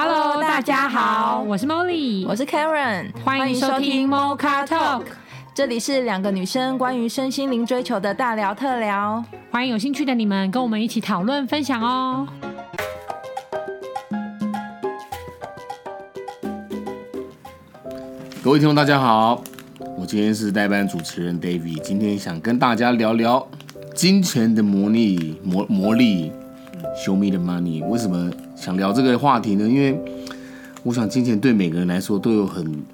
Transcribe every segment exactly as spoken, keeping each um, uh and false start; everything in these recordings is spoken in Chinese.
Hello， 大家好，我是 Molly， 我是 Karen， 欢迎收听 Mocha Talk， 这里是两个女生关于身心灵追求的大聊特聊，欢迎有兴趣的你们跟我们一起讨论分享哦。各位听众大家好，我今天是代班主持人 David， 今天想跟大家聊聊金钱的魔力，魔魔力 ，Show me the money。为什么想聊这个话题呢？因为我想金钱对每个人来说都有很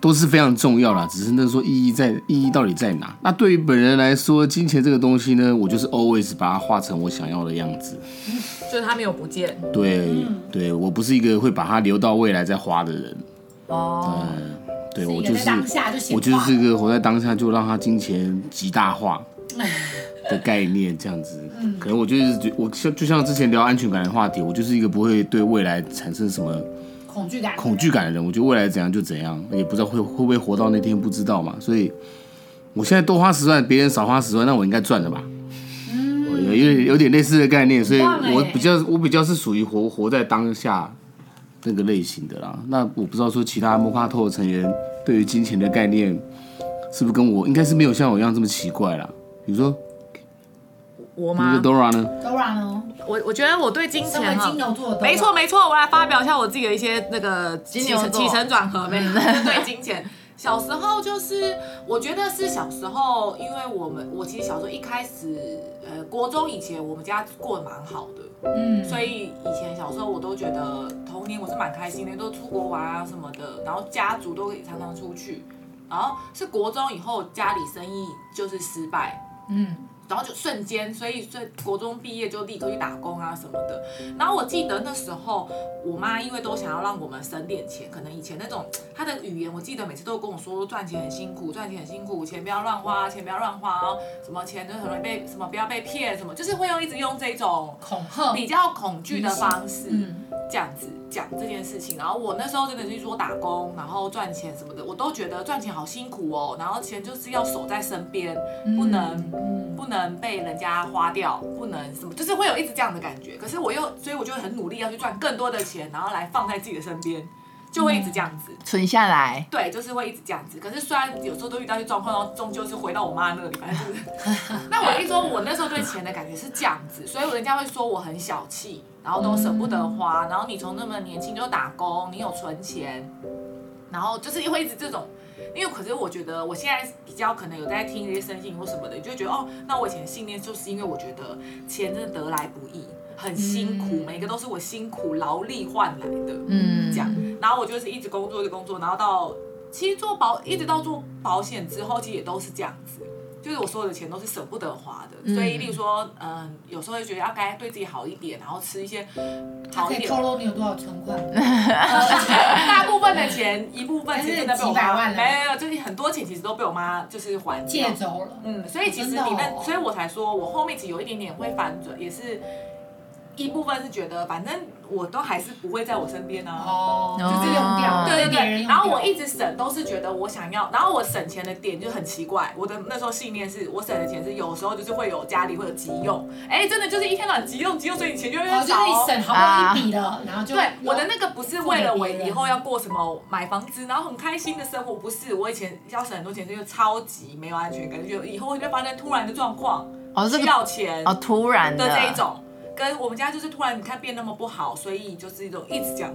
都是非常重要啦，只是那说意义在意义到底在哪？那对于本人来说，金钱这个东西呢，我就是 always 把它画成我想要的样子，就是它没有不见。对、嗯、对，我不是一个会把它留到未来再花的人。哦、嗯，对我就是我就是一个活在当下，就让他金钱极大化的概念这样子。嗯、可能我就是我就像之前聊安全感的话题，我就是一个不会对未来产生什么恐惧感恐惧感的人。我觉得未来怎样就怎样，也不知道会会不会活到那天，不知道嘛。所以我现在多花十万，别人少花十万，那我应该赚了吧？嗯，有有有点类似的概念，所以我比较我比较是属于活活在当下。那个类型的啦，那我不知道说其他摩卡透的成员对于金钱的概念是不是跟我应该是没有像我一样这么奇怪啦。比如说我吗 ？Dora 呢 ？Dora 呢？我我觉得我对金钱哈，没错没错，我来发表一下我自己的一些那个起承转合呗。对金钱，小时候就是我觉得是小时候，因为我们我其实小时候一开始呃国中以前，我们家过得蛮好的。嗯，所以以前小时候我都觉得童年我是蛮开心的，都出国玩啊什么的，然后家族都常常出去，然后是国中以后家里生意就是失败，嗯，然后就瞬间，所以所以国中毕业就立刻去打工啊什么的。然后我记得那时候我妈因为都想要让我们省点钱，可能以前那种她的语言，我记得每次都跟我说赚钱很辛苦，赚钱很辛苦，钱不要乱花，钱不要乱花，什么钱就很容易被什么不要被骗，什么就是会用一直用这种恐吓比较恐惧的方式这样子讲这件事情。然后我那时候真的是说打工，然后赚钱什么的，我都觉得赚钱好辛苦哦，然后钱就是要守在身边，不能不能。能被人家花掉，不能什么，就是会有一直这样的感觉。可是我又，所以我就很努力要去赚更多的钱，然后来放在自己的身边，就会一直这样子、嗯、存下来。对，就是会一直这样子。可是虽然有时候都遇到一些状况，然后终究是回到我妈那里，反正就是。那我一说，我那时候对钱的感觉是这样子，所以人家会说我很小气，然后都舍不得花，然后你从那么年轻就打工，你有存钱，然后就是会一直这种。因为可是我觉得我现在比较可能有在听这些身心或什么的，你就会觉得哦，那我以前的信念就是因为我觉得钱真的得来不易，很辛苦，嗯、每个都是我辛苦劳力换来的，嗯，这样。然后我就是一直工作，一直工作，然后到其实做保，一直到做保险之后，其实也都是这样子，就是我所有的钱都是舍不得花的。嗯、所以，例如说，嗯、呃，有时候会觉得要该对自己好一点，然后吃一些好一点。他可以透露你有多少存款？大部分的钱，一部分是真的被我妈，没有，就是很多钱其实都被我妈就是还借走了。嗯，所以其实你那，哦、所以我才说我后面其实有一点点会反转，也是一部分是觉得反正我都还是不会在我身边啊，哦，就是用掉，对对对。然后我一直省都是觉得我想要，然后我省钱的点就很奇怪，我的那时候信念是我省的钱是有时候就是会有家里会有急用，哎，真的就是一天到晚急用急用，所以你钱就会少，哦，就是你省好多一笔了，然后就对我的那个不是为了我以后要过什么买房子然后很开心的生活，不是，我以前要省很多钱就超级没有安全感，就以后会发生突然的状况，哦，需要钱哦，突然的这一种。跟我们家就是突然你看变那么不好，所以就是一种一直讲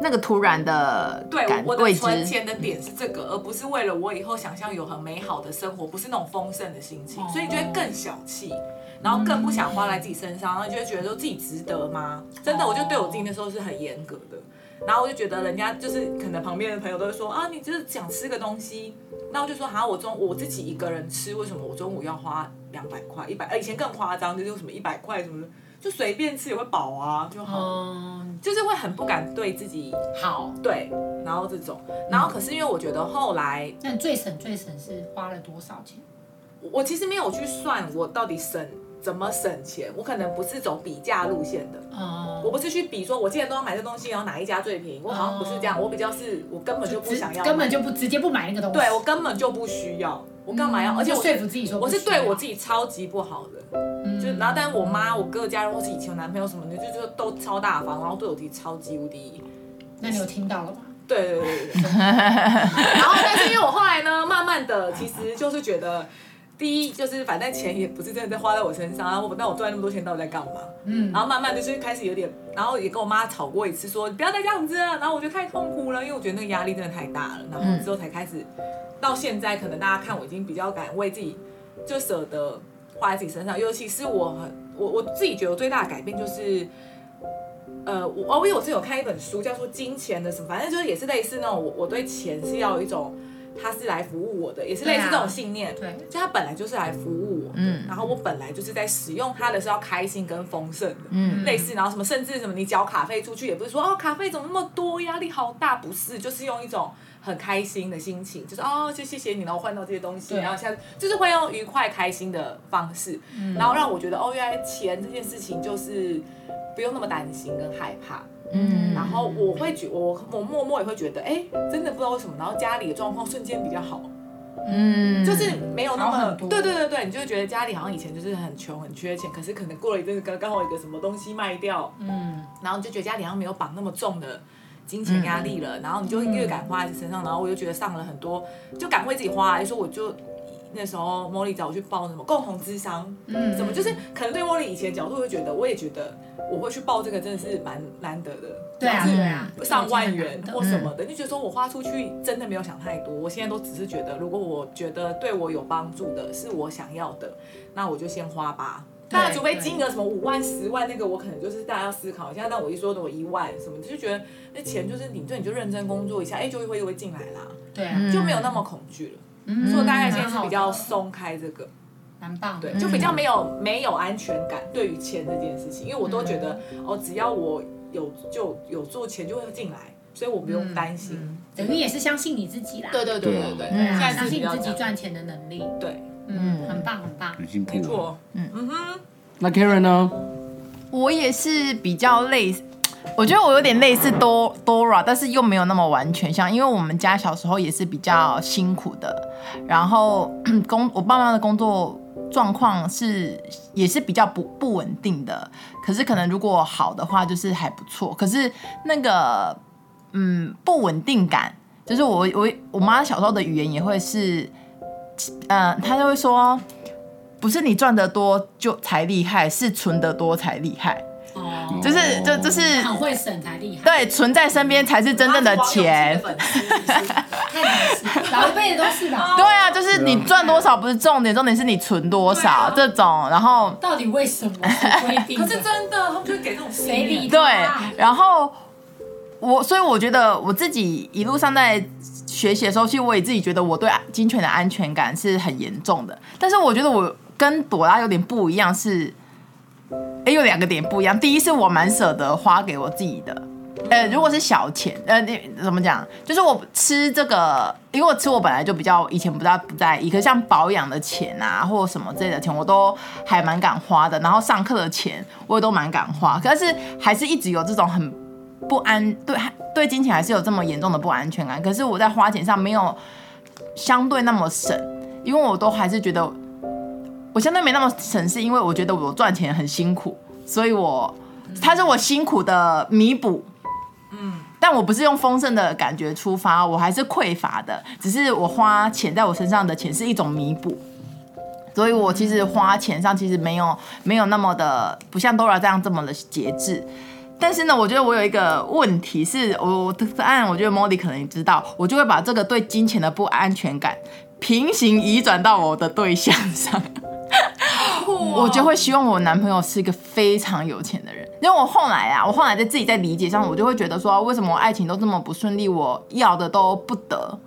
那个突然的感，对，我的存钱的点是这个，而不是为了我以后想象有很美好的生活，不是那种丰盛的心情，所以你就会更小气，然后更不想花在自己身上，然后就会觉得说自己值得吗？真的，我就对我自己那时候是很严格的。然后我就觉得人家就是可能旁边的朋友都会说啊，你就是想吃个东西，那我就说啊，我中我自己一个人吃，为什么我中午要花两百块一百？呃，以前更夸张，就是什么一百块什么的。就随便吃也会饱啊，就好，嗯，就是会很不敢对自己好，对，然后这种，然后可是因为我觉得后来，那你最省最省是花了多少钱？我其实没有去算我到底省怎么省钱，我可能不是走比价路线的，嗯，我不是去比说我今天都要买这东西，然后哪一家最便宜，我好像不是这样，嗯，我比较是我根本就不想要，根本就不直接不买那个东西，对我根本就不需要，我干嘛要？嗯，而且我说服自己说，我是对我自己超级不好的。就然后但是我妈我哥家人或是以前我男朋友什么的就就都超大方，然后对我弟超级无敌。那你有听到了吗？对对对对对。然后但是因为我后来呢慢慢的其实就是觉得第一就是反正钱也不是真的在花在我身上，然后那我赚那么多钱到底在干嘛？嗯，然后慢慢的就是开始有点，然后也跟我妈吵过一次说不要再这样子了，然后我觉得太痛苦了，因为我觉得那个压力真的太大了，然后之后才开始到现在可能大家看我已经比较敢为自己就舍得花在自己身上，尤其是我很我我自己觉得最大的改变就是呃我哦因为我之前有看一本书叫做金钱的什么，反正就是也是类似那种我我对钱是要有一种他是来服务我的，也是类似这种信念。对、啊，就他本来就是来服务我的、嗯，然后我本来就是在使用他的是要开心跟丰盛的，嗯，类似。然后什么，甚至什么，你缴卡费出去也不是说哦，卡费怎么那么多，压力好大，不是，就是用一种很开心的心情，就是哦，就谢谢你，然后换到这些东西，然后下次就是会用愉快开心的方式，嗯、然后让我觉得哦，原来钱这件事情就是不用那么担心跟害怕。嗯，然后我会觉我我默默也会觉得，哎，真的不知道为什么，然后家里的状况瞬间比较好，嗯，就是没有那么对对对对，你就会觉得家里好像以前就是很穷很缺钱，可是可能过了一阵子，刚刚好一个什么东西卖掉，嗯，然后你就觉得家里好像没有绑那么重的金钱压力了，嗯、然后你就越敢花在身上，然后我就觉得上了很多，就敢为自己花，就说我就。那时候 Molly 找我去报什么共同諮商，嗯，什么就是可能对 Molly 以前的角度会觉得，我也觉得我会去报这个真的是蛮难得的，对啊对啊，上万元或什么的，就觉得说我花出去真的没有想太多，我现在都只是觉得，如果我觉得对我有帮助的，是我想要的，那我就先花吧。那除非金额什么五万、十万，那个我可能就是大家要思考一下。但我一说的我一万什么，就觉得那钱就是你对你就认真工作一下，哎、欸，就会就会进来啦，对啊，就没有那么恐惧了。嗯、所以我大概现在是比较松开这个，蛮棒的，对，就比较没有、嗯、没有安全感对于钱这件事情，因为我都觉得、嗯、哦，只要我有就有做，钱就会进来，所以我不用担心。等、嗯、于、嗯、也是相信你自己啦。对对对对对，對對啊、相信你自己赚钱的能力。对，嗯，嗯很棒很棒，很进步，没错。嗯嗯哼，那 Karen 呢？我也是比较类似。我觉得我有点类似 Dora， 但是又没有那么完全像，因为我们家小时候也是比较辛苦的，然后工我爸妈的工作状况是也是比较不不稳定的，可是可能如果好的话就是还不错，可是那个嗯不稳定感，就是我我我妈小时候的语言也会是，呃，她就会说，不是你赚得多就才厉害，是存得多才厉害。哦、就是就就是很会省才厉害，对，存在身边才是真正的钱。老一辈的都是吧？对啊，就是你赚多少不是重点，重点是你存多少、啊、这种。然后到底为什么规定？可是真的，他们就给这种谁理他、啊？对，然后我所以我觉得我自己一路上在学习的时候，其实我也自己觉得我对金钱的安全感是很严重的。但是我觉得我跟朵拉有点不一样是。欸、有两个点不一样，第一是我蛮舍得花给我自己的，呃，如果是小钱，呃，怎么讲？就是我吃这个，因为我吃我本来就比较以前不大不在意，可是像保养的钱啊，或什么之类的钱，我都还蛮敢花的。然后上课的钱我也都蛮敢花，可是还是一直有这种很不安，对对金钱还是有这么严重的不安全感。可是我在花钱上没有相对那么省，因为我都还是觉得。我相对没那么省，是因为我觉得我赚钱很辛苦，所以我它是我辛苦的弥补，嗯，但我不是用丰盛的感觉出发，我还是匮乏的，只是我花钱在我身上的钱是一种弥补，所以我其实花钱上其实没有没有那么的不像 Dora 这样这么的节制，但是呢，我觉得我有一个问题是，我当然我觉得 Molly 可能也知道，我就会把这个对金钱的不安全感平行移转到我的对象上。我就会希望我男朋友是一个非常有钱的人，因为我后来啊，我后来在自己在理解上，我就会觉得说，为什么我爱情都这么不顺利，我要的都不得，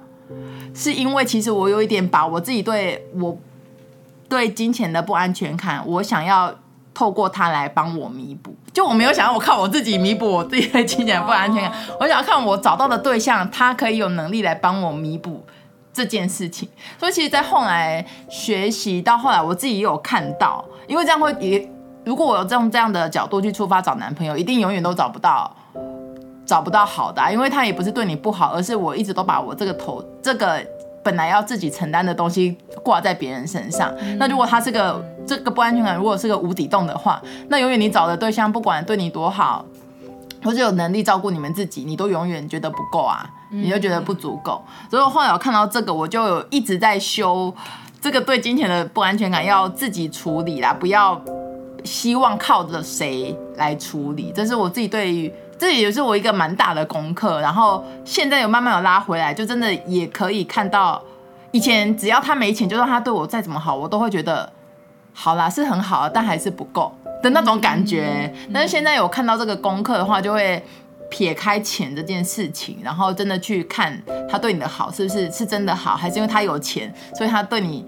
是因为其实我有一点把我自己对我对金钱的不安全感，我想要透过他来帮我弥补，就我没有想要我靠我自己弥补我自己对金钱的不安全感，我想要看我找到的对象，他可以有能力来帮我弥补。这件事情，所以其实在后来学习到后来我自己也有看到，因为这样会也如果我有这种这样的角度去出发找男朋友，一定永远都找不到找不到好的、啊、因为他也不是对你不好，而是我一直都把我这个头这个本来要自己承担的东西挂在别人身上，那如果他是个这个不安全感如果是个无底洞的话，那永远你找的对象不管对你多好或者有能力照顾你们自己，你都永远觉得不够啊，你就觉得不足够。所以后来我看到这个，我就有一直在修这个对金钱的不安全感，要自己处理啦，不要希望靠着谁来处理。这是我自己对于，这也是我一个蛮大的功课，然后现在有慢慢有拉回来，就真的也可以看到，以前只要他没钱，就算他对我再怎么好，我都会觉得好啦，是很好，但还是不够的那种感觉。但是现在有看到这个功课的话，就会撇开钱这件事情，然后真的去看他对你的好，是不是是真的好，还是因为他有钱，所以他对你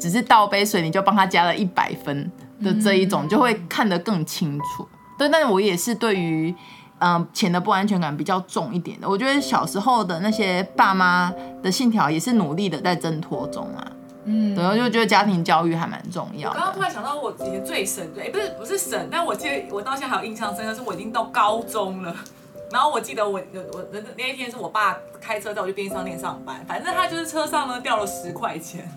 只是倒杯水你就帮他加了一百分的这一种，就会看得更清楚。对，但我也是对于嗯，钱的不安全感比较重一点的，我觉得小时候的那些爸妈的信条也是努力的在挣脱中啊，嗯，然后就觉得家庭教育还蛮重要的。我刚刚突然想到，我以前最神的，哎，不是不是神，但我记得我到现在还有印象深刻，是我已经到高中了，然后我记得我我那一天是我爸开车带我去便利商店上班，反正他就是车上呢掉了十块钱。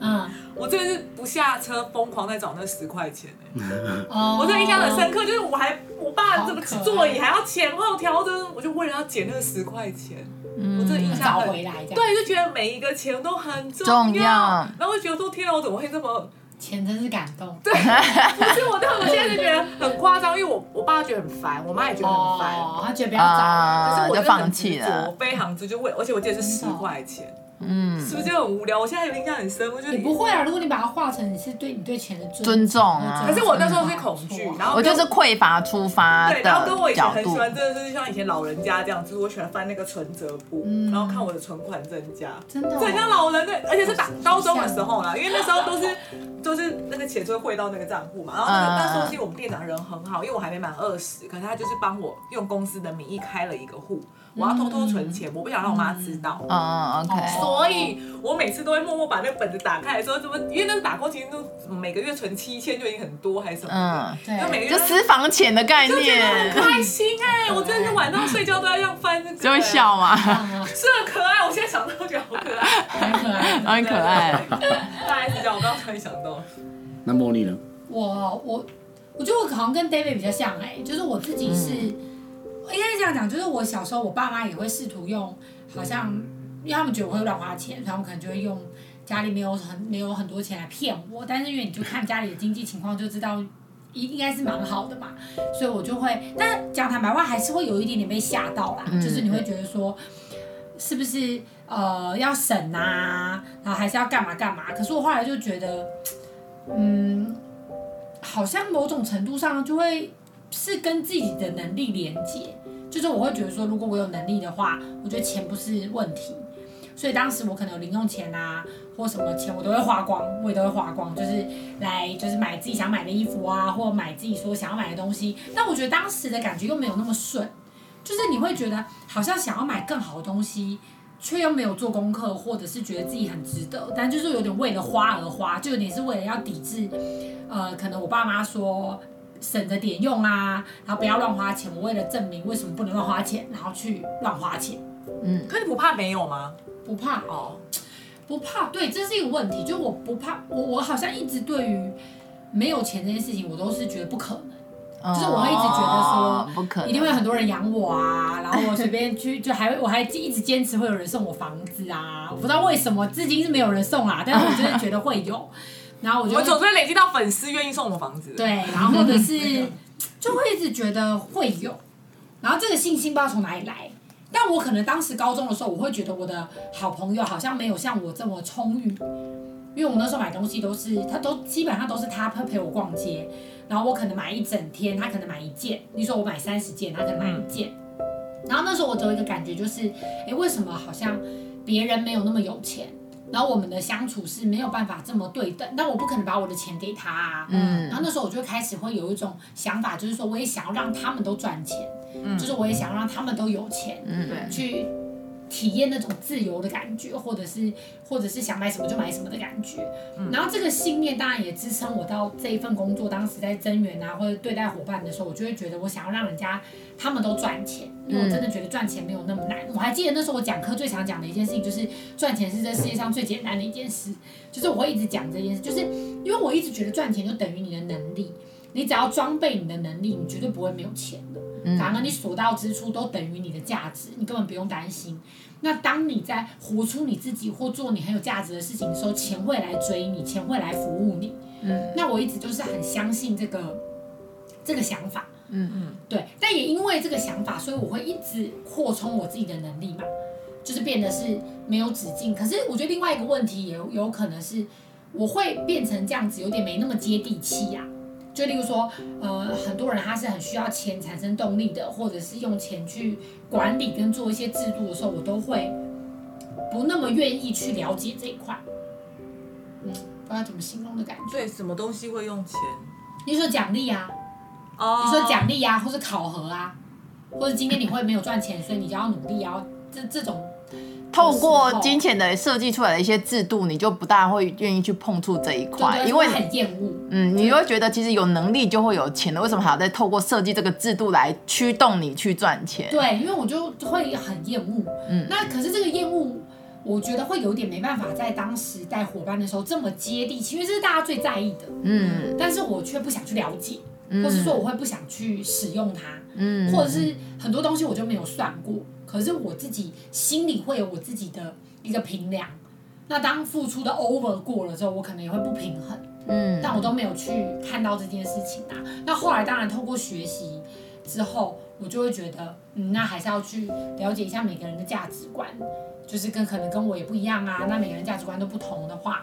嗯，我真的是不下车疯狂在找那十块钱、欸哦、我真的印象很深刻，就是我还我爸怎么座椅还要前后调整，我就为了要捡那十块钱、嗯，我真的印象很回来这样，对，就觉得每一个钱都很重要，重要然后我觉得说天啊，我怎么会这么钱真是感动，对，不是我，但我现在就觉得很夸张，因为我我爸觉得很烦，我妈也觉得很烦，哦、他觉得不要找，可、呃、是我就放弃了，我非常执着，而且我记得是十块钱。嗯，是不是就很无聊？我现在印象很深，我觉得你不会啊。如果你把它化成你是对你对钱的尊 重, 尊重啊，可是我那时候是恐惧，然后我就是匮乏出发的角度。对，然后跟我以前很喜欢，真的是像以前老人家这样，就是我喜欢翻那个存折簿、嗯，然后看我的存款增加，真的、哦，很像老人的，而且是打高中的时候啦，因为那时候都是都、就是那个钱就会汇到那个账户嘛。然后那时候因为我们店长人很好，因为我还没满二十，可是他就是帮我用公司的名义开了一个户。我要偷偷存钱，我不想让我妈知道。嗯 ，OK。所以我每次都会默默把那个本子打开来说，怎么？因为那个打工其实都每个月存七千就已经很多，还是什么的。嗯，对。就每个月就私房钱的概念。就觉得很开心哎、欸！我真的是晚上睡觉都要让翻这个、欸。就会笑嘛。是很可爱，我现在想到觉得好可爱。很可爱，很可爱。大概是这样，我刚刚突然想到。那Molly呢？我我我觉得我好像跟 David 比较像哎、欸，就是我自己是。嗯，应该是这样讲，就是我小时候，我爸妈也会试图用，好像因为他们觉得我会乱花钱，所以他们可能就会用家里没有很没有很多钱来骗我。但是因为你就看家里的经济情况就知道，应应该是蛮好的嘛，所以我就会，但讲坦白话还是会有一点点被吓到啦，就是你会觉得说，是不是呃要省啊，然后还是要干嘛干嘛？可是我后来就觉得，嗯，好像某种程度上就会。是跟自己的能力连接，就是我会觉得说，如果我有能力的话，我觉得钱不是问题。所以当时我可能有零用钱啊，或什么钱我都会花光，我也都会花光，就是来就是买自己想买的衣服啊，或买自己说想要买的东西。但我觉得当时的感觉又没有那么顺，就是你会觉得好像想要买更好的东西，却又没有做功课，或者是觉得自己很值得，但就是有点为了花而花，就有点是为了要抵制，呃，可能我爸妈说。省着点用啊，然后不要乱花钱。我为了证明为什么不能乱花钱，然后去乱花钱。嗯，可是你不怕没有吗？不怕哦，不怕。对，这是一个问题，就我不怕，我我好像一直对于没有钱这件事情，我都是觉得不可能，哦、就是我会一直觉得说，不可能，一定会有很多人养我啊，然后我随便去，就还我还一直坚持会有人送我房子啊，我不知道为什么，至今是没有人送啊，但是我就是觉得会有。然后我就我总是累积到粉丝愿意送我们房子，对，然后或者是就会一直觉得会有，然后这个信心不知道从哪里来。但我可能当时高中的时候，我会觉得我的好朋友好像没有像我这么充裕，因为我那时候买东西都是他都基本上都是他陪我逛街，然后我可能买一整天，他可能买一件。你说我买三十件，他可能买一件。然后那时候我只有一个感觉就是，哎，为什么好像别人没有那么有钱？然后我们的相处是没有办法这么对等，但我不可能把我的钱给他、啊。嗯，然后那时候我就开始会有一种想法，就是说我也想要让他们都赚钱，嗯、就是我也想要让他们都有钱，嗯、去体验那种自由的感觉，或者是或者是想买什么就买什么的感觉、嗯、然后这个信念当然也支撑我到这一份工作，当时在增援啊或者对待伙伴的时候，我就会觉得我想要让人家他们都赚钱，因为我真的觉得赚钱没有那么难、嗯、我还记得那时候我讲课最常讲的一件事情就是赚钱是这世界上最简单的一件事，就是我会一直讲这件事，就是因为我一直觉得赚钱就等于你的能力，你只要装备你的能力，你绝对不会没有钱的，反而你所到之处都等于你的价值，你根本不用担心。那当你在活出你自己或做你很有价值的事情的时候，钱会来追你，钱会来服务你、嗯、那我一直就是很相信这个这个想法，嗯嗯，对，但也因为这个想法，所以我会一直扩充我自己的能力嘛，就是变得是没有止境。可是我觉得另外一个问题也有可能是我会变成这样子有点没那么接地气啊，就例如说，呃，很多人他是很需要钱产生动力的，或者是用钱去管理跟做一些制度的时候，我都会不那么愿意去了解这一块。嗯，不知道怎么形容的感觉。对，什么东西会用钱？你说奖励啊，哦，你说奖励啊，或是考核啊，或者今天你会没有赚钱，所以你就要努力啊，这这种。透过金钱的设计出来的一些制度，你就不大会愿意去碰触这一块，因为很厌恶。嗯，你会觉得其实有能力就会有钱的，为什么还要再透过设计这个制度来驱动你去赚钱？对，因为我就会很厌恶。嗯，那可是这个厌恶，我觉得会有点没办法在当时带伙伴的时候这么接地气，因为这是大家最在意的。嗯，但是我却不想去了解，或是说我会不想去使用它。嗯，或者是很多东西我就没有算过。可是我自己心里会有我自己的一个评量，那当付出的 over 过了之后，我可能也会不平衡，嗯，但我都没有去看到这件事情啊。那后来当然透过学习之后，我就会觉得，嗯，那还是要去了解一下每个人的价值观，就是跟可能跟我也不一样啊。那每个人价值观都不同的话，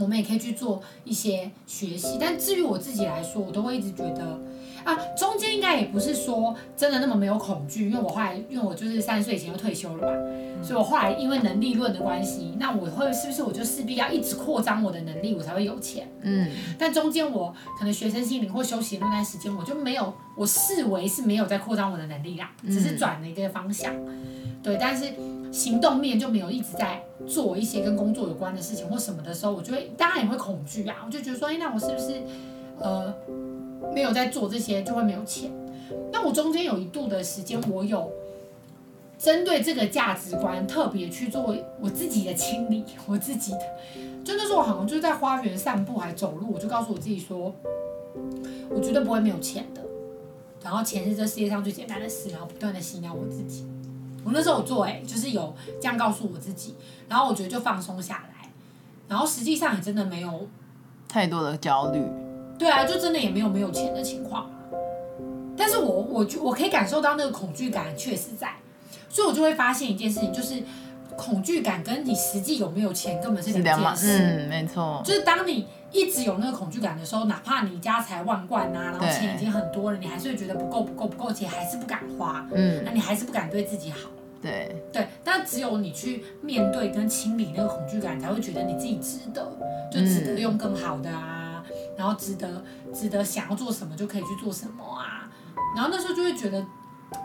我们也可以去做一些学习。但至于我自己来说，我都会一直觉得。啊，中间应该也不是说真的那么没有恐惧，因为我后来，因为我就是三十岁以前就退休了嘛、嗯，所以我后来因为能力论的关系，那我会是不是我就势必要一直扩张我的能力，我才会有钱？嗯，但中间我可能学生心灵或休息那段时间，我就没有，我视为是没有在扩张我的能力啦，只是转了一个方向、嗯，对，但是行动面就没有一直在做一些跟工作有关的事情或什么的时候，我就会当然也会恐惧啊，我就觉得说，哎，那我是不是呃？没有在做这些就会没有钱。那我中间有一度的时间，我有针对这个价值观特别去做我自己的清理，我自己的。就那时候我好像就在花园散步还走路，我就告诉我自己说，我绝对不会没有钱的。然后钱是这世界上最简单的事，然后不断的洗脑我自己。我那时候有做、欸，哎，就是有这样告诉我自己，然后我觉得就放松下来，然后实际上也真的没有太多的焦虑。对啊，就真的也没有没有钱的情况，但是我我我可以感受到那个恐惧感确实在，所以我就会发现一件事情，就是恐惧感跟你实际有没有钱根本是两件事。嗯，没错。就是当你一直有那个恐惧感的时候，哪怕你家财万贯啊，然后钱已经很多了，你还是会觉得不够不够不够钱，还是不敢花。嗯，那你还是不敢对自己好。对对，但只有你去面对跟清理那个恐惧感，才会觉得你自己值得，就值得用更好的啊。嗯，然后值得值得想要做什么就可以去做什么啊，然后那时候就会觉得，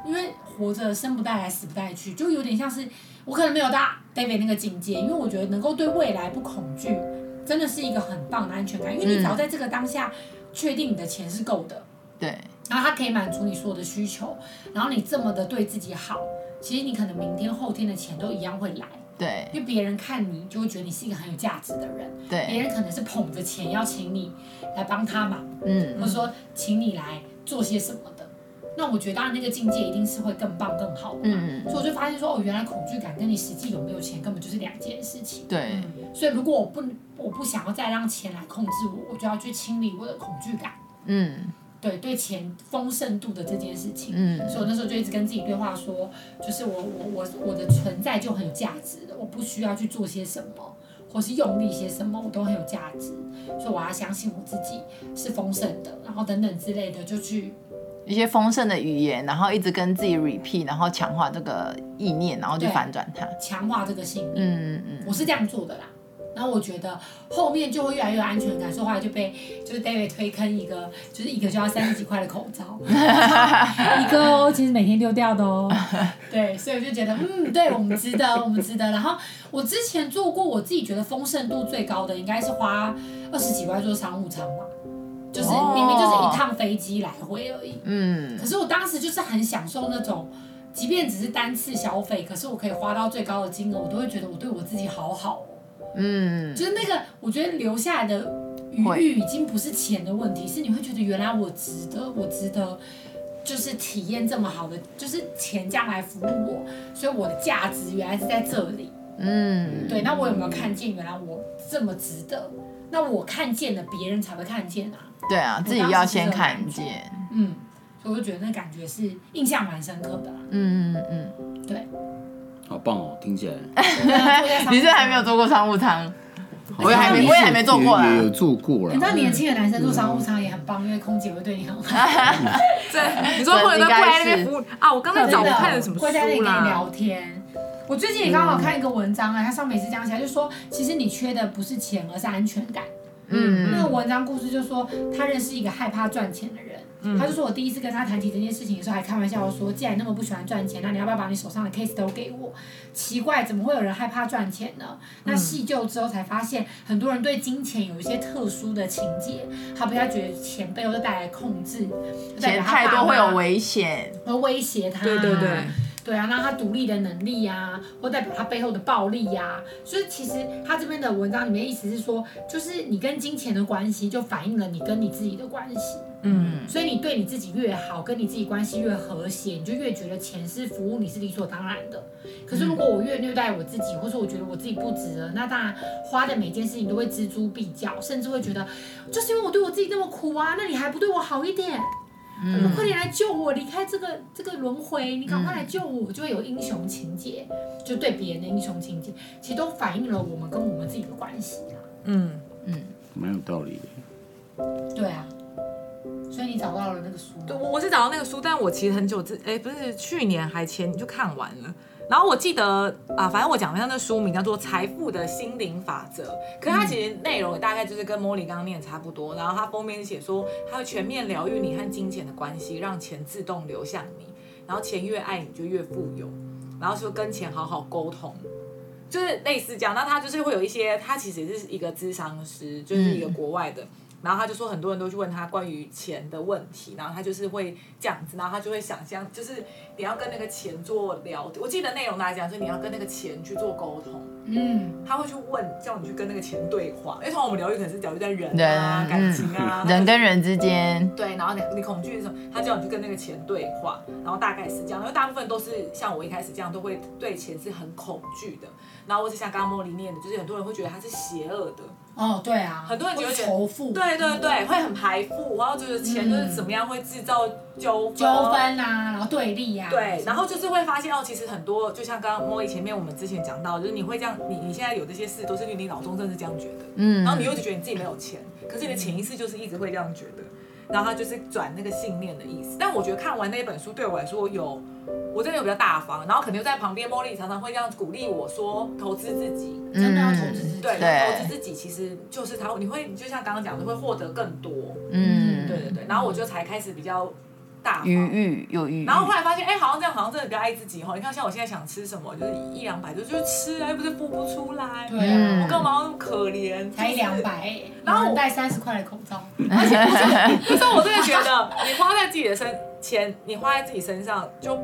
因为活着生不带来死不带去，就有点像是我可能没有到 David 那个境界，因为我觉得能够对未来不恐惧，真的是一个很棒的安全感，因为你只要在这个当下确定你的钱是够的，对、嗯，然后它可以满足你所有的需求，然后你这么的对自己好，其实你可能明天后天的钱都一样会来。对，因为别人看你就会觉得你是一个很有价值的人，对，别人可能是捧着钱要请你来帮他忙，嗯，或者说请你来做些什么的，那我觉得当然那个境界一定是会更棒更好的嘛，嗯，所以我就发现说，哦，原来恐惧感跟你实际有没有钱根本就是两件事情，对，嗯，所以如果我不我不想要再让钱来控制我，我就要去清理我的恐惧感，嗯。对对钱丰盛度的这件事情，嗯，所以我那时候就一直跟自己对话说，就是我我我我的存在就很有价值的，我不需要去做些什么，或是用力些什么，我都很有价值，所以我要相信我自己是丰盛的，然后等等之类的，就去一些丰盛的语言，然后一直跟自己 repeat， 然后强化这个意念，然后去反转它，强化这个信念，嗯嗯，我是这样做的啦，然后我觉得后面就会越来越有安全感，说话就被就是 David 推坑一个，就是一个就要三十几块的口罩，一个哦，其实每天丢掉的哦，对，所以我就觉得嗯，对我们值得，我们值得。然后我之前做过我自己觉得丰盛度最高的，应该是花二十几块做商务舱吧，就是明明就是一趟飞机来回而已，嗯，可是我当时就是很享受那种。即便只是单次消费，可是我可以花到最高的金额，我都会觉得我对我自己好好哦。嗯，就是那个，我觉得留下来的余裕已经不是钱的问题，是你会觉得原来我值得，我值得，就是体验这么好的，就是钱这样来服务我，所以我的价值原来是在这里。嗯，对，那我有没有看见原来我这么值得？那我看见了，别人才会看见啊。对啊，自己要先看见。嗯。所以我就觉得那感觉是印象蛮深刻的啦。嗯嗯嗯，对。好棒哦，听起来。你是还没有做过商务舱？我也还没，我也还没做过啦。有做过啦。你知道年轻的男生做商务舱也很棒，因为空姐会对你很好。对，你说不能都跪在那边服务啊！我刚才早看了什么书啦？跪在那里跟你聊天。我最近也刚好看一个文章啊，它上面也是这样写，就说其实你缺的不是钱，而是安全感。嗯。那个文章故事就说，他认识一个害怕赚钱的人。嗯、他就说我第一次跟他谈起这件事情的时候还开玩笑说，既然你那么不喜欢赚钱，那你要不要把你手上的 case 都给我？奇怪，怎么会有人害怕赚钱呢？那细究之后才发现，很多人对金钱有一些特殊的情结，他不要觉得钱背后带来控制，钱太多会有危险，会威胁他。对对对。对啊，那他独立的能力啊，或代表他背后的暴力啊，所以其实他这边的文章里面意思是说，就是你跟金钱的关系，就反映了你跟你自己的关系。嗯，所以你对你自己越好，跟你自己关系越和谐，你就越觉得钱是服务你是理所当然的。可是如果我越虐待我自己，或是我觉得我自己不值了，那当然花的每件事情都会锱铢必较，甚至会觉得就是因为我对我自己那么苦啊，那你还不对我好一点？嗯、你快点来救我，离开这个这个轮回！你赶快来救我，就会有英雄情节，就对别人的英雄情节，其实都反映了我们跟我们自己的关系啦。嗯嗯，蛮有道理的。对啊，所以你找到了那个书？对，我是找到那个书，但我其实很久之，哎，不是去年还前年就看完了。然后我记得啊，反正我讲一下那书名叫做《财富的心灵法则》，可是它其实内容大概就是跟 Molly 刚刚念差不多。然后它封面写说，它会全面疗愈你和金钱的关系，让钱自动流向你，然后钱越爱你就越富有，然后说跟钱好好沟通，就是类似这样。那它就是会有一些，它其实也是一个咨商师，就是一个国外的。然后他就说，很多人都去问他关于钱的问题，然后他就是会这样子，然后他就会想象，就是你要跟那个钱做聊，我记得内容大家讲，就是你要跟那个钱去做沟通，嗯，他会去问，叫你去跟那个钱对话，因为通常我们疗愈可能是疗愈在人啊、人感情啊、嗯、人跟人之间，对，然后你你恐惧是什么？他叫你去跟那个钱对话，然后大概是这样，因为大部分都是像我一开始这样，都会对钱是很恐惧的，然后或是像刚刚莫莉念的，就是很多人会觉得他是邪恶的。哦，对啊，很多人觉得仇富，对对对，会很排富，然后就是钱就是怎么样会制造纠纷、嗯、纠纷啊，然后对立啊，对，然后就是会发现哦，其实很多就像刚刚Molly前面我们之前讲到，就是你会这样，你你现在有这些事都是因为你脑中真的是这样觉得，嗯，然后你又觉得你自己没有钱，可是你的潜意识就是一直会这样觉得，然后它就是转那个信念的意思。但我觉得看完那本书对我来说有，我真的有比较大方，然后可能又在旁边Molly常常会这样鼓励我说，投资自己，真的要投资自己，对，投资自己其实就是他，你会就像刚刚讲的，会获得更多，嗯，对对对。然后我就才开始比较大方，余裕有余裕，然后后来发现，哎，好像这样好像真的比较爱自己哈。你看像我现在想吃什么，就是一两百就是吃啊，又不是付不出来，对啊，我干嘛那么可怜？才一两百。然后我戴三十块的口罩，而且不是，不是，我真的觉得你花在自己的身钱，你花在自己身上，就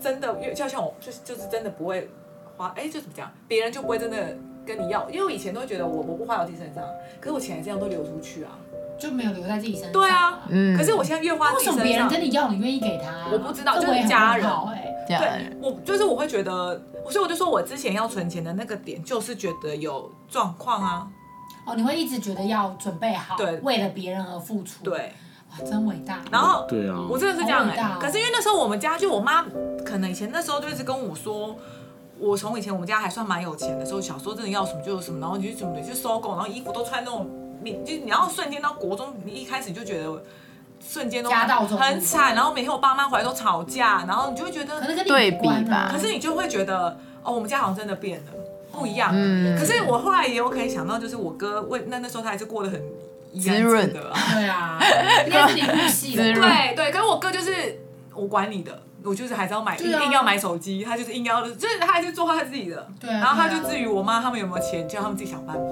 真的越就像我，就是就是真的不会花，哎，就怎么讲，别人就不会真的跟你要，因为我以前都觉得我我不花到自己身上，可是我钱这样都流出去啊，就没有留在自己身上。对啊，嗯。可是我现在越花自己身上，为什么别人跟你要，你愿意给他、啊？我不知道，就是家人。对，我就是我会觉得，所以我就说我之前要存钱的那个点，就是觉得有状况啊。哦，你会一直觉得要准备好，为了别人而付出，对，哇，真伟大。然后，对啊，我真的是这样哎、欸哦。可是因为那时候我们家就我妈，可能以前那时候就一直跟我说，我从以前我们家还算蛮有钱的时候，小时候真的要什么就有什么，然后你就准备去收购，然后衣服都穿那种，你就你要瞬间到国中，你一开始就觉得。瞬间都很惨，然后每天我爸妈回来都吵架，然后你就会觉得可是跟你对比吧，可是你就会觉得哦，我们家好像真的变了。不一样。嗯，可是我后来也有可以想到，就是我哥为那那时候他还是过得很滋润的、啊，对啊，应该是你入戏的，对对。可是我哥就是我管你的。我就是还是要买、啊、硬要买手机，他就是硬要就是他还是做他自己的，对、啊、然后他就至于我妈他们有没有钱，就他们自己想办法，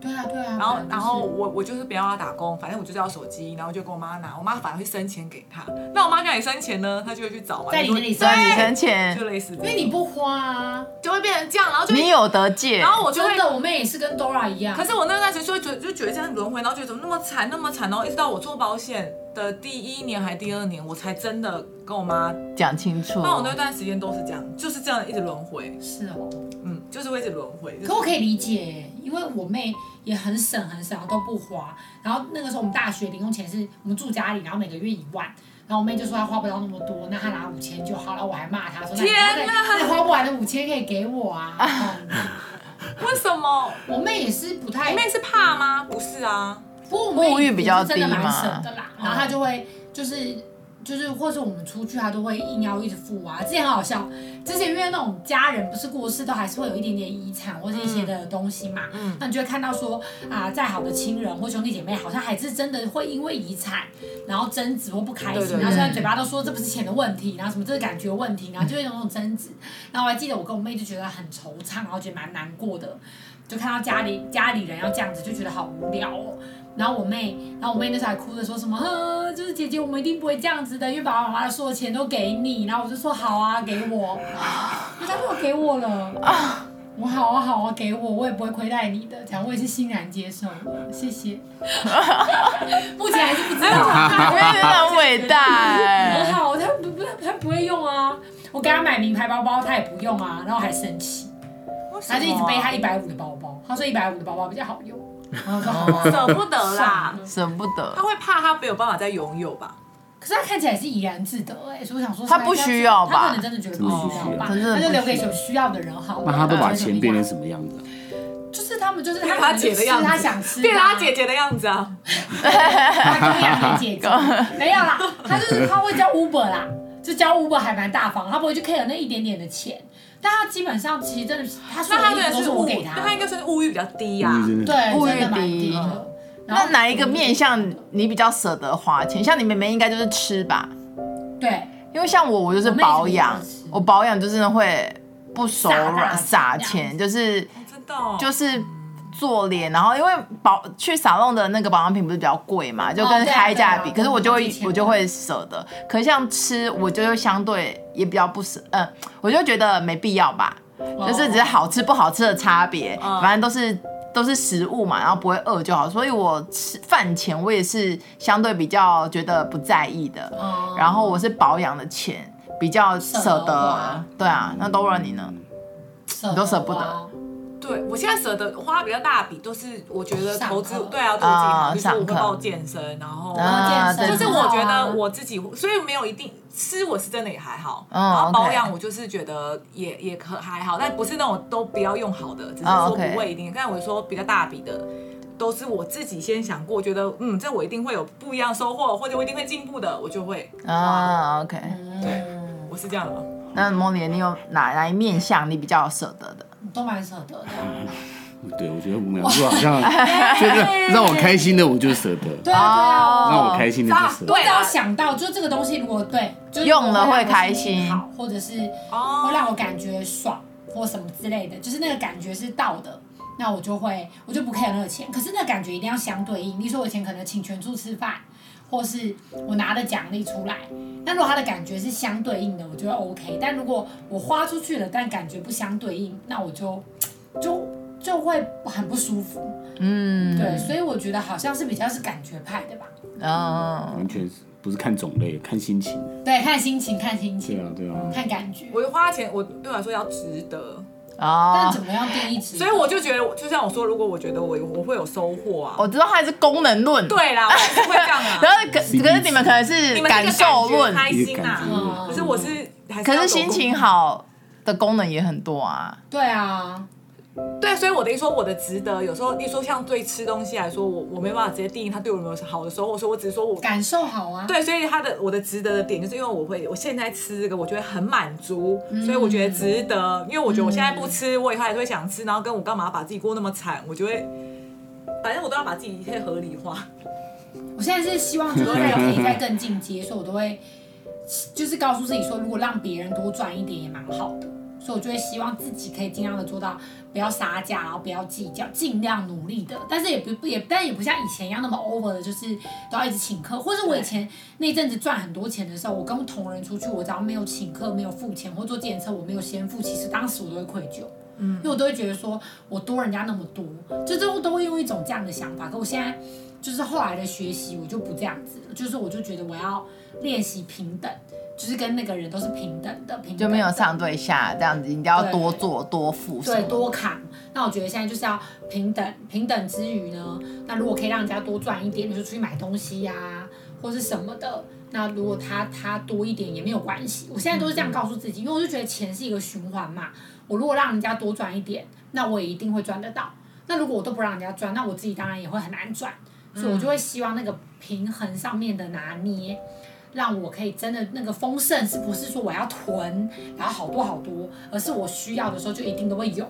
对啊对啊，然后然后我我就是不要他打工，反正我就是要手机，然后就跟我妈拿，我妈反而会生钱给他，那我妈叫你生钱呢，她就会去找嘛，在你那里生你生钱，就类似，因为你不花啊，就会变成这样，然后就你有得借，然后我就会真的我妹也是跟 Dora 一样，可是我那段时间就就觉得这样轮回，然后觉得怎么那么惨那么惨，然后一直到我做保险的第一年还第二年，我才真的跟我妈讲清楚。那我那段时间都是这样，就是这样一直轮回。是哦，嗯，就是会一直轮回。可我可以理解，因为我妹也很省很省，都不花。然后那个时候我们大学零用钱是我们住家里，然后每个月一万。然后我妹就说她花不到那么多，那她拿五千就好了。我还骂她说：“天哪，你花不完的五千可以给我啊！”为什么？我妹也是不太，我妹是怕吗？不是啊。物欲比较低嘛，然后他就会就是就是，或者我们出去他都会硬要一直付啊。之前很好笑，之前因为那种家人不是过世都还是会有一点点遗产或者一些的东西嘛，嗯，那你就会看到说啊，再好的亲人或兄弟姐妹好像还是真的会因为遗产然后争执或不开心，对对对，然后虽然嘴巴都说这不是钱的问题，然后什么这是感觉问题，然后就会有那种争执。然后我还记得我跟我妹就觉得很惆怅，然后觉得蛮难过的，就看到家里家里人要这样子就觉得好无聊哦。然后我妹，然后我妹那时候还哭着说什么，哼，就是姐姐，我们一定不会这样子的，因为爸爸妈妈的所有钱都给你。然后我就说好啊，给我，你当然给我了，我好啊好啊，给我，我也不会亏待你的，这样我也是欣然接受的，谢谢。目前还是不知道，我也觉得很伟大哎、欸。很好，他不不他不会用啊，我给他买名牌包包，他也不用啊，然后还生气，他就一直背他一百五的包包，他说一百五的包包比较好用。舍不得啦，舍不得。他会怕他没有办法再拥有吧？可是他看起来是怡然自得哎、欸，所以我想说他不需要吧？他可能真的觉得不需要吧？他就留给有需要的人好了。那他都把钱变成什么样子、啊？就是他们就是他他姐的样子，他想吃，变成他姐姐的样子啊。他就养姐姐，没有啦，他就是他会叫 Uber 啦，就叫 Uber 还蛮大方，他不会去 care 那一点点的钱。但他基本上其实真的，他说的意思都是我给他，那他应该算是物欲比较低啊，对，物欲低。那哪一个面向你比较舍得花钱？像你妹妹应该就是吃吧，对，因为像我，我就是保养，我保养就真的会不手软撒钱，就是就是做脸，然后因为保去沙龙的那个保养品不是比较贵嘛，就跟开价比，可是我就会我就会舍得，可是像吃我就会相对。也比较不舍，嗯，我就觉得没必要吧， oh. 就是只是好吃不好吃的差别， oh. 反正都是都是食物嘛，然后不会饿就好。所以我吃饭钱我也是相对比较觉得不在意的， oh. 然后我是保养的钱比较舍得，对啊。那都让你呢，你都舍不得。对，我现在舍得花比较大笔，都是我觉得投资，对啊，投资好，就是我会报健身，然后、啊、就是我觉得我自己，所以没有一定吃，我是真的也还好，哦、然后保养我就是觉得也、哦 okay、也可还好，但不是那种都不要用好的，只是说不会一定。哦 okay、但我说比较大笔的，都是我自己先想过，觉得嗯，这我一定会有不一样收获，或者我一定会进步的，我就会啊、哦、，OK， 对，我是这样的。那 Molly， 你有哪哪一面向你比较舍得的？都蛮舍得的、嗯，对，我觉得我们两个好像就是让我开心的我就舍得，对啊对啊，让我开心的就舍得。我只要想到就是这个东西，如果对就是、用了会开心，好，或者是会让我感觉爽或什么之类的，就是那个感觉是到的，那我就会我就不 care 那个钱。可是那个感觉一定要相对应，例如说我以前可能请全处吃饭，或是我拿的奖励出来。但如果他的感觉是相对应的，我就会 OK。但如果我花出去了，但感觉不相对应，那我就就就会很不舒服。嗯，对，所以我觉得好像是比较是感觉派的吧。嗯，完全不是看种类，看心情。对，看心情，看心情。对啊，对啊。看感觉。我花钱，我对我来说要值得。哦、但怎么样定义值？所以我就觉得，就像我说，如果我觉得我我会有收获啊，我知道它是功能论，对啦，我是会这样啊。然后可可是你们可能是感受论，开心啊。嗯、可是我是，还是可是心情好的功能也很多啊。对啊，对，所以我等于说我的值得，有时候你说像对吃东西来说，我我没办法直接定义它对我有没有好的时候，我说我只是说我感受好啊。对，所以它的我的值得的点就是因为我会我现在吃这个，我觉得很满足，嗯、所以我觉得值得。因为我觉得我现在不吃，嗯、我以后还是会想吃，然后跟我干嘛把自己过那么惨，我就会，反正我都要把自己一切合理化。我现在是希望之后还可以再更进阶，所以我都会就是告诉自己说，如果让别人多赚一点也蛮好的。所以我就会希望自己可以尽量的做到不要杀价，然后不要计较，尽量努力的，但是也不也但也不像以前一样那么 over 的，就是都要一直请客。或是我以前那阵子赚很多钱的时候，我跟同仁出去，我只要没有请客、没有付钱，或坐计程车我没有先付，其实当时我都会愧疚，嗯，因为我都会觉得说我多人家那么多，就都都会用一种这样的想法。可我现在就是后来的学习，我就不这样子了，就是我就觉得我要练习平等。就是跟那个人都是平等的，平等的就没有上对下这样子，你一定要多做多付，对，多扛。那我觉得现在就是要平等，平等之余呢，那如果可以让人家多赚一点，你就出去买东西呀、啊，或是什么的。那如果他他多一点也没有关系，我现在都是这样告诉自己，因为我就觉得钱是一个循环嘛。我如果让人家多赚一点，那我也一定会赚得到。那如果我都不让人家赚，那我自己当然也会很难赚。所以我就会希望那个平衡上面的拿捏。让我可以真的那个丰盛，是不是说我要囤，然后好多好多，而是我需要的时候就一定都会有。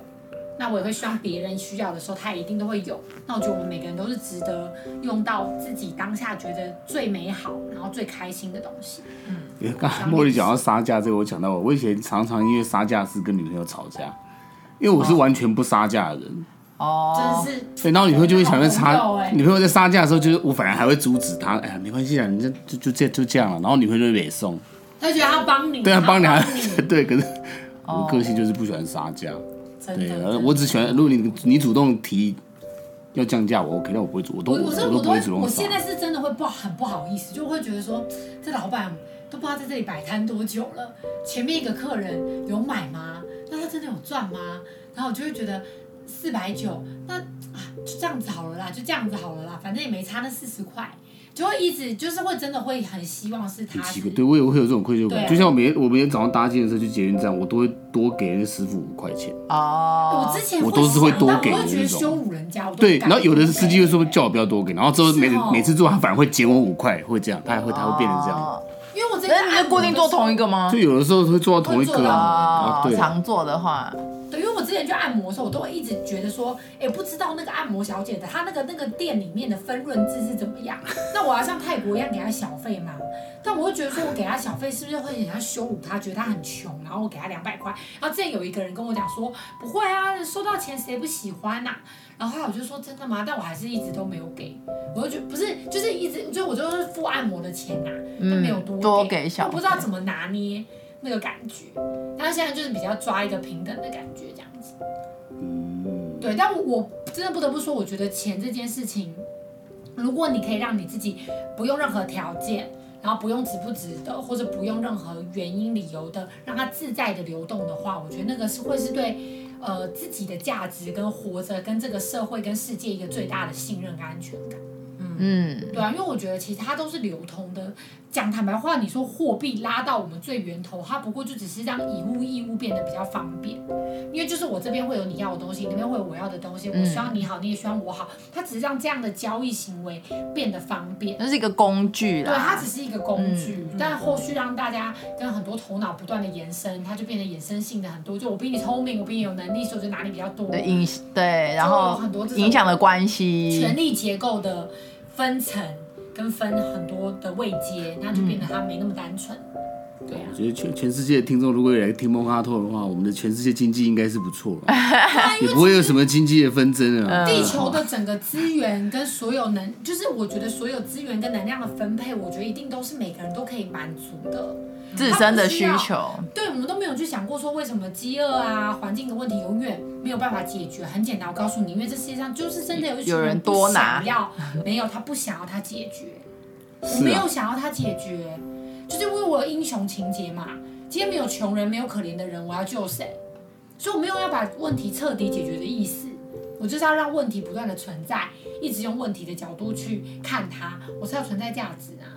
那我也会希望别人需要的时候，他也一定都会有。那我觉得我们每个人都是值得用到自己当下觉得最美好，然后最开心的东西。嗯，刚才茉莉讲到杀价这个，我想到我，我以前常常因为杀价是跟女朋友吵架，因为我是完全不杀价的人。哦，真是。所以然后女朋友就会想在杀，女朋友在杀价的时候，就是我反而还会阻止她，哎呀，没关系啊，你就就这 就, 就这样了。然后女朋友就会美送，她觉得她帮你，对啊，帮你，对。可是我个性就是不喜欢杀价，对，我只喜欢如果你你主动提要降价，我 OK， 但我不会主，我都我都不会主动。我现在是真的会不很不好意思，就会觉得说这老板都不知道在这里摆摊多久了，前面一个客人有买吗？那他真的有赚吗？然后我就会觉得。四百九，那啊就这样子好了啦，就这样子好了啦，反正也没差那四十块，就会一直就是会真的会很希望是他是。对，我也会有这种愧疚感。啊、就像我每我每天早上搭计程车去捷运站，我都会多给那师傅五块钱。哦。我之前我都是会多给的那种。我会觉得羞辱人家。对，然后有的司机会说叫我不要多给，然后之后每、哦、每次做他反而会减我五块，会这样，他还会他会变成这样。哦因为我真的，你就固定做同一个吗？就有的时候会做到同一个啊，哦、常做的话。对，因为我之前去按摩的时候，我都会一直觉得说，哎、欸，不知道那个按摩小姐的她那个那个店里面的分润制是怎么样？那我要像泰国一样给她小费吗？但我会觉得说，我给她小费是不是会很像羞辱她，觉得她很穷，然后我给她两百块。然后之前有一个人跟我讲说，不会啊，收到钱谁不喜欢呐、啊？然后我就说真的吗？但我还是一直都没有给，我就觉得不是，就是一直就我就是付按摩的钱呐、啊，嗯、但没有多给，多给小我不知道怎么拿捏那个感觉。但是现在就是比较抓一个平等的感觉这样子。嗯，对，但我我真的不得不说，我觉得钱这件事情，如果你可以让你自己不用任何条件。然后不用值不值得，或者不用任何原因理由的，让它自在的流动的话，我觉得那个是会是对，呃自己的价值跟活着跟这个社会跟世界一个最大的信任跟安全感。嗯，对啊，因为我觉得其实它都是流通的。讲坦白话，你说货币拉到我们最源头，它不过就只是让以物易物变得比较方便，因为就是我这边会有你要的东西，那边会有我要的东西，我希望你好，你也希望我好，它只是让这样的交易行为变得方便，那是一个工具啦。对，它只是一个工具，嗯、但后续让大家跟很多头脑不断的延伸，它就变得衍生性的很多，就我比你聪明，我比你有能力，所以我就拿你比较多。对，影对，然后很多影响的关系，权力结构的分层。跟分很多的位阶，那就变得它没那么单纯。嗯、对、啊，我觉得 全, 全世界的听众如果来听Mocha Talk的话，我们的全世界经济应该是不错了，也不会有什么经济的纷争啊。地球的整个资源跟所有能，就是我觉得所有资源跟能量的分配，我觉得一定都是每个人都可以满足的。自身的需求，对，我们都没有去想过说为什么饥饿啊、环境的问题永远没有办法解决。很简单，我告诉你，因为这世界上就是真的有一群人不想要，没有他不想要他解决，我没有想要他解决，就是因为我有英雄情节嘛。今天没有穷人，没有可怜的人，我要救谁？所以我没有要把问题彻底解决的意思，我就是要让问题不断的存在，一直用问题的角度去看它，我才有存在价值啊。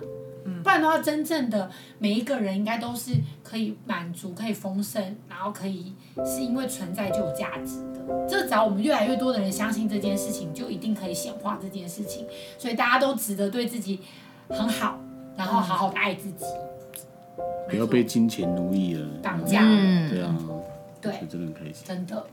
嗯。不然的话，真正的每一个人应该都是可以满足、可以丰盛，然后可以是因为存在就有价值的。这只要我们越来越多的人相信这件事情，就一定可以显化这件事情。所以大家都值得对自己很好，然后好好的爱自己。不要被金钱奴役了，绑架了、嗯。对啊，对，真的很开心。真的，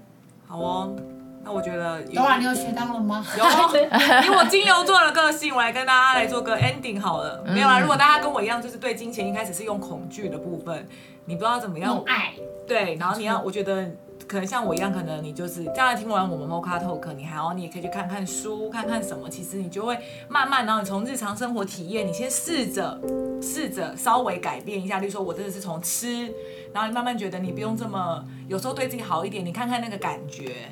好哦。那我觉得有，你有学到了吗？有，以我金牛座的个性，我来跟大家来做个 ending 好了。没有啦，如果大家跟我一样，就是对金钱一开始是用恐惧的部分，你不知道怎么样用爱。对，然后你要，我觉得可能像我一样，可能你就是这样听完我们 Mocha Talk， 你还要你也可以去看看书，看看什么，其实你就会慢慢，然后你从日常生活体验，你先试着试着稍微改变一下，例如说我真的是从吃，然后你慢慢觉得你不用这么，有时候对自己好一点，你看看那个感觉。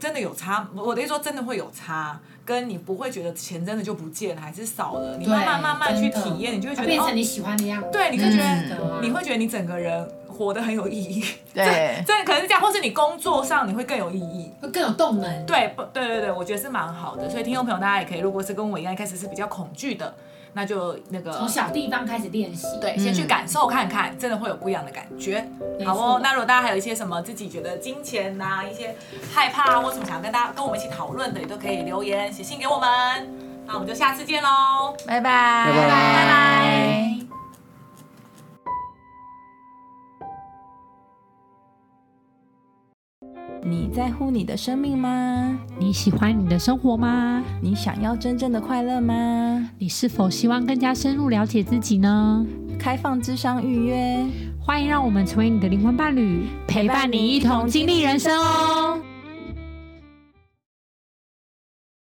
真的有差，我的意思说真的会有差，跟你不会觉得钱真的就不见还是少了，你慢慢慢慢去体验，你就会觉得变成你喜欢的样子。对，你会觉得、嗯、你会觉得你整个人活得很有意义。对，真的可能是这样，或是你工作上你会更有意义，会更有动能。对，对对对，我觉得是蛮好的。所以听众朋友，大家也可以，如果是跟我一样，一开始是比较恐惧的。那就那个从小地方开始练习，对，先去感受看看、嗯，真的会有不一样的感觉。好哦，那如果大家还有一些什么自己觉得金钱啊、一些害怕啊或什么想跟大家跟我们一起讨论的，也都可以留言写信给我们。那我们就下次见喽，拜拜，拜拜，拜拜。你在乎你的生命吗？你喜欢你的生活吗？你想要真正的快乐吗？你是否希望更加深入了解自己呢？开放諮商预约，欢迎让我们成为你的灵魂伴侣，陪伴你一同经历人生哦。